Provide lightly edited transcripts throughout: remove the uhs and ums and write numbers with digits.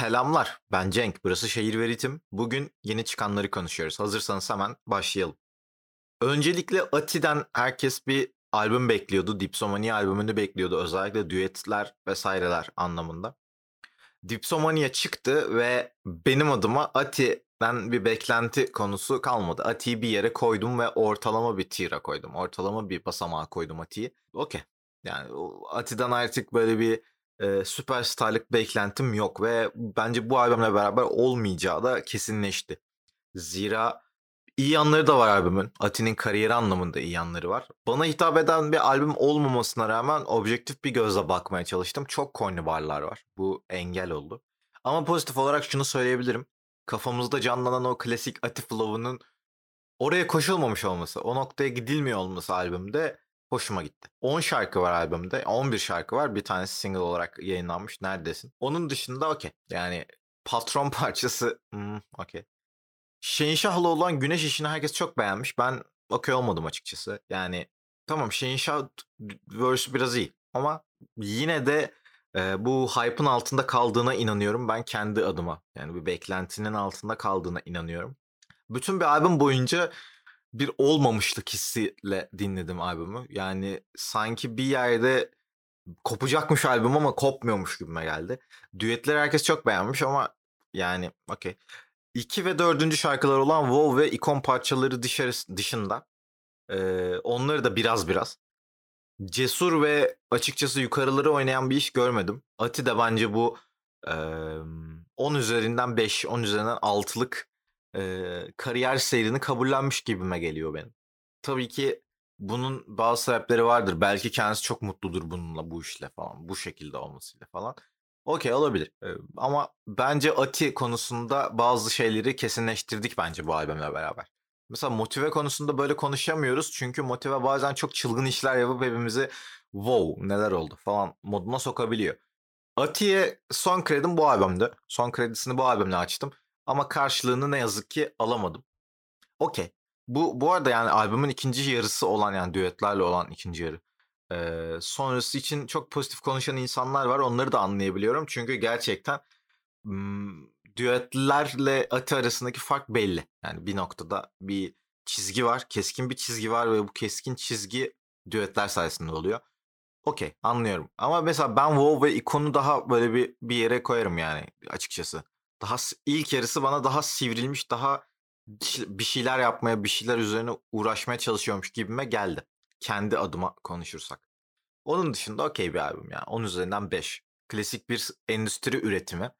Selamlar, ben Cenk, burası Şehir Veritim. Bugün yeni çıkanları konuşuyoruz. Hazırsanız hemen başlayalım. Öncelikle Ati'den herkes bir albüm bekliyordu. Dipsomania albümünü bekliyordu. Özellikle düetler vesaireler anlamında. Dipsomania çıktı ve benim adıma Ati'den bir beklenti konusu kalmadı. Ati'yi bir yere koydum ve ortalama bir tier'a koydum. Ortalama bir basamağa koydum Ati'yi. Okey. Yani Ati'den artık böyle bir süperstarlık beklentim yok ve bence bu albümle beraber olmayacağı da kesinleşti. Zira iyi yanları da var albümün. Ati'nin kariyeri anlamında iyi yanları var. Bana hitap eden bir albüm olmamasına rağmen objektif bir gözle bakmaya çalıştım. Çok kornibarlar var. Bu engel oldu. Ama pozitif olarak şunu söyleyebilirim. Kafamızda canlanan o klasik Ati flow'unun oraya koşulmamış olması, o noktaya gidilmiyor olması albümde hoşuma gitti. 10 şarkı var albümde. 11 şarkı var. Bir tanesi single olarak yayınlanmış. Neredesin? Onun dışında okey. Yani patron parçası okey. Şenşah'la olan güneş işini herkes çok beğenmiş. Ben okey olmadım açıkçası. Yani tamam, Şenşah verse'ü biraz iyi. Ama yine de bu hype'ın altında kaldığına inanıyorum. Ben kendi adıma. Yani bir beklentinin altında kaldığına inanıyorum. Bütün bir albüm boyunca bir olmamışlık hissiyle dinledim albümü. Yani sanki bir yerde kopacakmış albüm ama kopmuyormuş gibime geldi. Düetleri herkes çok beğenmiş ama yani okey. 2 ve 4. şarkılar olan WoW ve Icon parçaları dışında onları da biraz cesur ve açıkçası yukarıları oynayan bir iş görmedim. Ati de bence bu 10 üzerinden 5, 10 üzerinden 6'lık kariyer seyrini kabullenmiş gibime geliyor benim. Tabii ki bunun bazı sebepleri vardır. Belki kendisi çok mutludur bununla, bu işle falan, bu şekilde olmasıyla falan. Okey, olabilir. Ama bence Ati konusunda bazı şeyleri kesinleştirdik bence bu albümle beraber. Mesela motive konusunda böyle konuşamıyoruz. Çünkü motive bazen çok çılgın işler yapıp hepimizi wow neler oldu falan moduna sokabiliyor. Ati'ye son kredim bu albümdü. Son kredisini bu albümle açtım. Ama karşılığını ne yazık ki alamadım. Okey. Bu arada yani albümün ikinci yarısı olan, yani düetlerle olan ikinci yarı. Sonrası için çok pozitif konuşan insanlar var. Onları da anlayabiliyorum. Çünkü gerçekten düetlerle Ati arasındaki fark belli. Yani bir noktada bir çizgi var. Keskin bir çizgi var ve bu keskin çizgi düetler sayesinde oluyor. Okey, anlıyorum. Ama mesela ben WoW ve Icon'u daha böyle bir yere koyarım yani açıkçası. Daha ilk yarısı bana daha sivrilmiş, daha bir şeyler yapmaya, bir şeyler üzerine uğraşmaya çalışıyormuş gibime geldi. Kendi adıma konuşursak. Onun dışında okey bir albüm yani. 10 üzerinden 5. Klasik bir endüstri üretimi.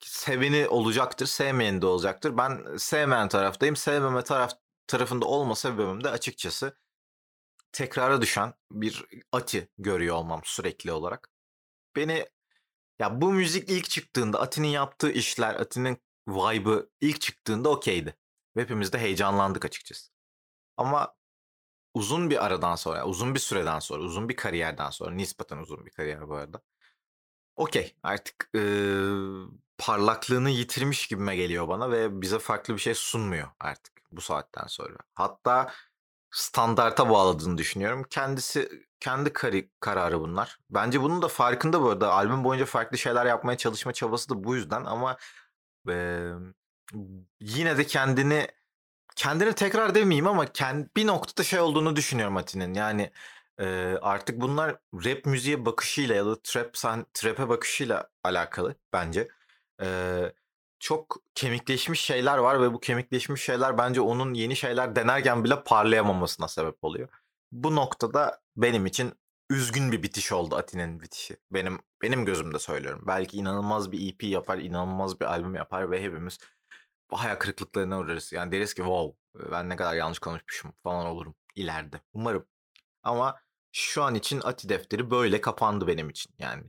Seveni olacaktır, sevmeyeni de olacaktır. Ben sevmeyen taraftayım. Sevmeme tarafında olma sebebim de açıkçası tekrara düşen bir Ati görüyor olmam sürekli olarak. Beni... Ya bu müzik ilk çıktığında, Ati'nin yaptığı işler, Ati'nin vibe'ı ilk çıktığında okeydi. Hepimiz de heyecanlandık açıkçası. Ama uzun bir aradan sonra, uzun bir süreden sonra, uzun bir kariyerden sonra, nispeten uzun bir kariyer bu arada. Okey, artık parlaklığını yitirmiş gibime geliyor bana ve bize farklı bir şey sunmuyor artık bu saatten sonra. Hatta standarta bağladığını düşünüyorum. Kendi kararı bunlar. Bence bunun da farkında bu arada. Albüm boyunca farklı şeyler yapmaya çalışma çabası da bu yüzden ama yine de kendini tekrar demeyeyim ama bir noktada şey olduğunu düşünüyorum Ati'nin. Yani artık bunlar rap müziğe bakışıyla ya da trap'e bakışıyla alakalı bence. Çok kemikleşmiş şeyler var ve bu kemikleşmiş şeyler bence onun yeni şeyler denerken bile parlayamamasına sebep oluyor. Bu noktada benim için üzgün bir bitiş oldu Ati'nin bitişi. Benim gözümde söylüyorum. Belki inanılmaz bir EP yapar, inanılmaz bir albüm yapar ve hepimiz hayal kırıklıklarına uğrarız. Yani deriz ki wow, ben ne kadar yanlış konuşmuşum falan olurum ileride. Umarım. Ama şu an için Ati defteri böyle kapandı benim için. Yani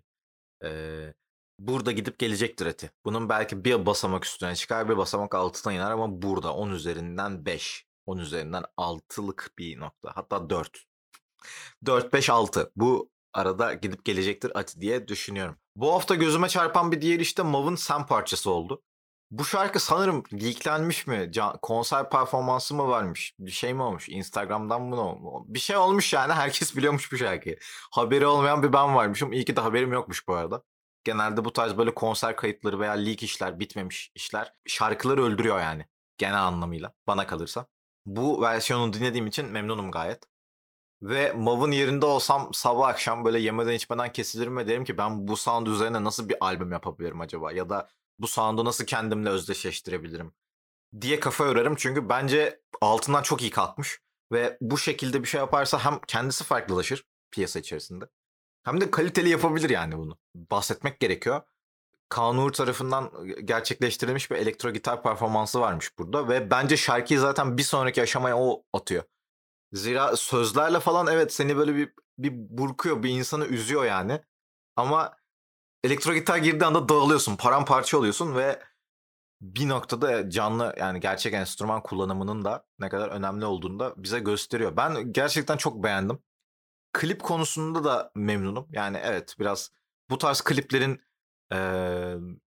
burada gidip gelecektir Ati. Bunun belki bir basamak üstüne çıkar, bir basamak altına iner ama burada 10 üzerinden 5. 10 üzerinden 6'lık bir nokta. Hatta 4. 4, 5, 6. Bu arada gidip gelecektir Ati diye düşünüyorum. Bu hafta gözüme çarpan bir diğer işte MAW'ın Sen parçası oldu. Bu şarkı sanırım leaklenmiş mi? Konser performansı mı varmış? Bir şey mi olmuş? Instagram'dan mı olmuş? Bir şey olmuş yani. Herkes biliyormuş bu şarkıyı. Haberi olmayan bir ben varmışım. İyi ki de haberim yokmuş bu arada. Genelde bu tarz böyle konser kayıtları veya leak işler, bitmemiş işler şarkıları öldürüyor yani genel anlamıyla bana kalırsa. Bu versiyonu dinlediğim için memnunum gayet. Ve MAW'ın yerinde olsam sabah akşam böyle yemeden içmeden kesilirim ve derim ki ben bu sound üzerine nasıl bir albüm yapabilirim acaba? Ya da bu sound'u nasıl kendimle özdeşleştirebilirim diye kafa yorurum. Çünkü bence altından çok iyi kalkmış. Ve bu şekilde bir şey yaparsa hem kendisi farklılaşır piyasa içerisinde, hem de kaliteli yapabilir yani bunu. Bahsetmek gerekiyor. Kaan Uğur tarafından gerçekleştirilmiş bir elektro gitar performansı varmış burada. Ve bence şarkıyı zaten bir sonraki aşamaya o atıyor. Zira sözlerle falan evet seni böyle bir burkuyor, bir insanı üzüyor yani. Ama elektro gitar girdiği anda dağılıyorsun, paramparça oluyorsun ve bir noktada canlı yani gerçek enstrüman kullanımının da ne kadar önemli olduğunu da bize gösteriyor. Ben gerçekten çok beğendim. Klip konusunda da memnunum. Yani evet biraz bu tarz kliplerin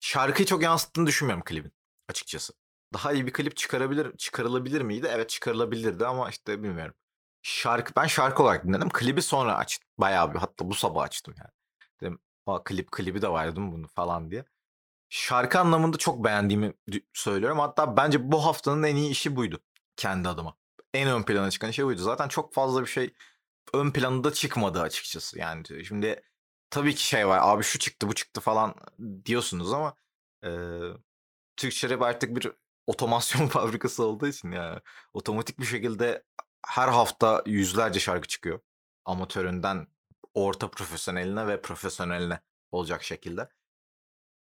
şarkıyı çok yansıttığını düşünmüyorum klibin açıkçası. Daha iyi bir klip çıkarılabilir miydi? Evet çıkarılabilirdi ama işte bilmiyorum. Ben şarkı olarak dinledim. Klibi sonra açtım. Bayağı bir, hatta bu sabah açtım yani. Dedim klibi de vardı mı bunu falan diye. Şarkı anlamında çok beğendiğimi söylüyorum. Hatta bence bu haftanın en iyi işi buydu kendi adıma. En ön plana çıkan şey buydu. Zaten çok fazla bir şey ön planda çıkmadı açıkçası. Yani şimdi tabii ki şey var. Abi şu çıktı bu çıktı falan diyorsunuz ama Türkçe rap artık bir otomasyon fabrikası olduğu için yani otomatik bir şekilde her hafta yüzlerce şarkı çıkıyor. Amatöründen orta profesyoneline ve profesyoneline olacak şekilde.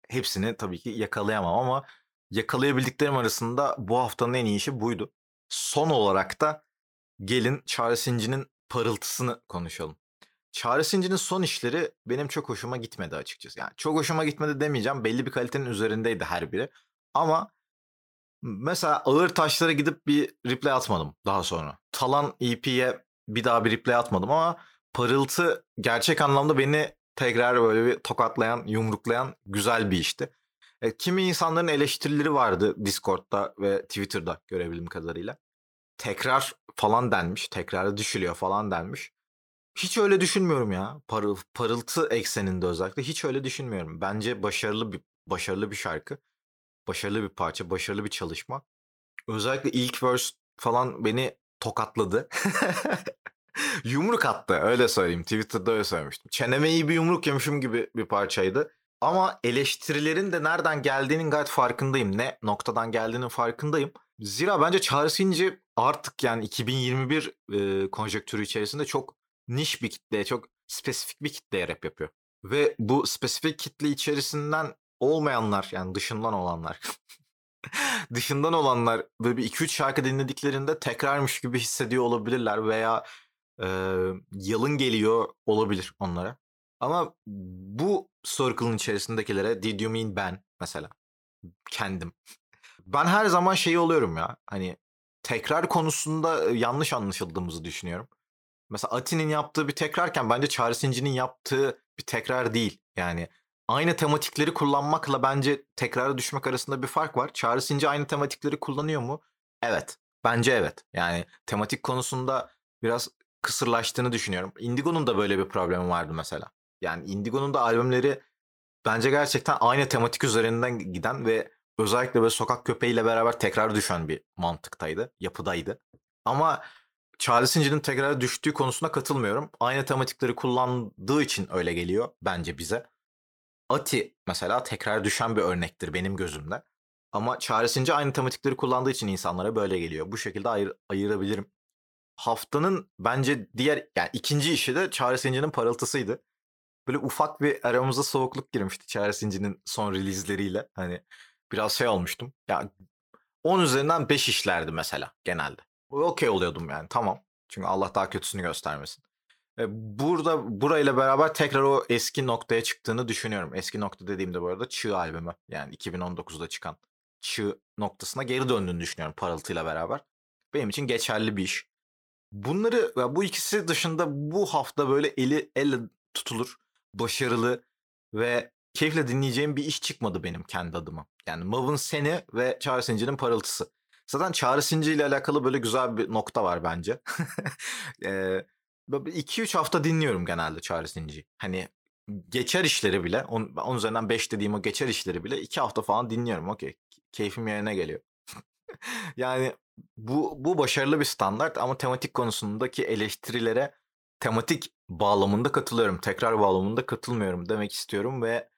Hepsini tabii ki yakalayamam ama yakalayabildiklerim arasında bu haftanın en iyi işi buydu. Son olarak da gelin Çağrı Sinci'nin parıltısını konuşalım. Çağrı Sinci'nin son işleri benim çok hoşuma gitmedi açıkçası. Yani çok hoşuma gitmedi demeyeceğim. Belli bir kalitenin üzerindeydi her biri. Ama mesela ağır taşlara gidip bir replay atmadım daha sonra. Talan EP'ye bir daha bir replay atmadım ama parıltı gerçek anlamda beni tekrar böyle bir tokatlayan, yumruklayan güzel bir işti. Kimi insanların eleştirileri vardı Discord'da ve Twitter'da görebildiğim kadarıyla. Tekrar falan denmiş, tekrarı düşülüyor falan denmiş. Hiç öyle düşünmüyorum ya. Parıltı ekseninde özellikle hiç öyle düşünmüyorum. Bence başarılı bir şarkı. Başarılı bir parça, başarılı bir çalışma. Özellikle ilk verse falan beni tokatladı. Yumruk attı, öyle söyleyeyim. Twitter'da öyle söylemiştim. Çeneme iyi bir yumruk yemişim gibi bir parçaydı. Ama eleştirilerin de nereden geldiğinin gayet farkındayım. Ne noktadan geldiğinin farkındayım. Zira bence Çağrı Sinci artık yani 2021 konjektürü içerisinde çok niş bir kitleye, çok spesifik bir kitleye rap yapıyor. Ve bu spesifik kitle içerisinden olmayanlar, yani dışından olanlar böyle bir 2-3 şarkı dinlediklerinde tekrarmış gibi hissediyor olabilirler veya yalın geliyor olabilir onlara. Ama bu circle'ın içerisindekilere did you mean ben mesela kendim. Ben her zaman şey oluyorum ya, hani tekrar konusunda yanlış anlaşıldığımızı düşünüyorum. Mesela Ati'nin yaptığı bir tekrarken bence Çağrı Sinci'nin yaptığı bir tekrar değil. Yani aynı tematikleri kullanmakla bence tekrara düşmek arasında bir fark var. Çağrı Sinci aynı tematikleri kullanıyor mu? Evet. Bence evet. Yani tematik konusunda biraz kısırlaştığını düşünüyorum. Indigo'nun da böyle bir problemi vardı mesela. Yani Indigo'nun da albümleri bence gerçekten aynı tematik üzerinden giden ve özellikle böyle sokak köpeğiyle beraber tekrar düşen bir mantıktaydı, yapıdaydı. Ama Çağrı Sinci'nin tekrar düştüğü konusuna katılmıyorum. Aynı tematikleri kullandığı için öyle geliyor bence bize. Ati mesela tekrar düşen bir örnektir benim gözümde. Ama Çağrı Sinci aynı tematikleri kullandığı için insanlara böyle geliyor. Bu şekilde ayırabilirim. Haftanın bence yani ikinci işi de Çağrı Sinci'nin parıltısıydı. Böyle ufak bir aramıza soğukluk girmişti Çağrı Sinci'nin son release'leriyle. Hani biraz şey olmuştum. Ya 10 üzerinden 5 işlerdi mesela genelde. Okey oluyordum yani, tamam. Çünkü Allah daha kötüsünü göstermesin. Burayla beraber tekrar o eski noktaya çıktığını düşünüyorum. Eski nokta dediğimde bu arada Çığ albümü. Yani 2019'da çıkan Çığ noktasına geri döndüğünü düşünüyorum parıltıyla beraber. Benim için geçerli bir iş. Bu ikisi dışında bu hafta böyle elle tutulur, başarılı ve keyifle dinleyeceğim bir iş çıkmadı benim kendi adıma. Yani MAW'ın Seni ve Çağrı Sinci'nin parıltısı. Zaten Çağrı Sinci ile alakalı böyle güzel bir nokta var bence. 2-3 hafta dinliyorum genelde Çağrı Sinci'yi. Hani geçer işleri bile, onun üzerinden 5 dediğim o geçer işleri bile 2 hafta falan dinliyorum. Okey. Keyfim yerine geliyor. Yani bu başarılı bir standart, ama tematik konusundaki eleştirilere tematik bağlamında katılıyorum. Tekrar bağlamında katılmıyorum demek istiyorum ve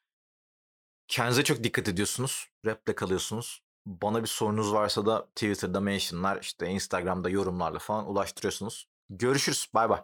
kendinize çok dikkat ediyorsunuz. Rap'le kalıyorsunuz. Bana bir sorunuz varsa da Twitter'da mentionlar, işte Instagram'da yorumlarla falan ulaştırıyorsunuz. Görüşürüz. Bay bay.